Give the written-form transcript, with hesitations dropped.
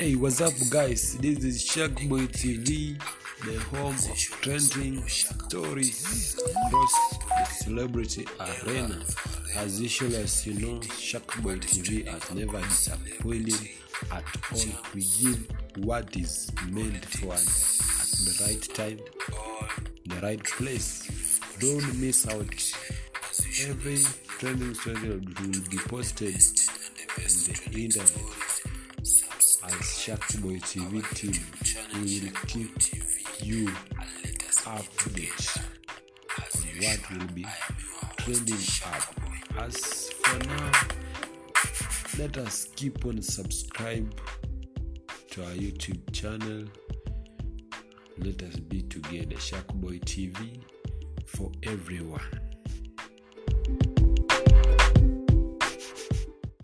Hey, what's up guys? This is Sharkboy TV, the home of trending stories across the celebrity arena. As usual, as you know, Sharkboy TV has never disappointed at all. We give what is meant for us at the right time, the right place. Don't miss out. Every trending story will be posted in the internet. As Sharkboy TV team, we will keep you updated on what will be trending up. As for now, let us keep on subscribe to our YouTube channel. Let us be together, Sharkboy TV, for everyone.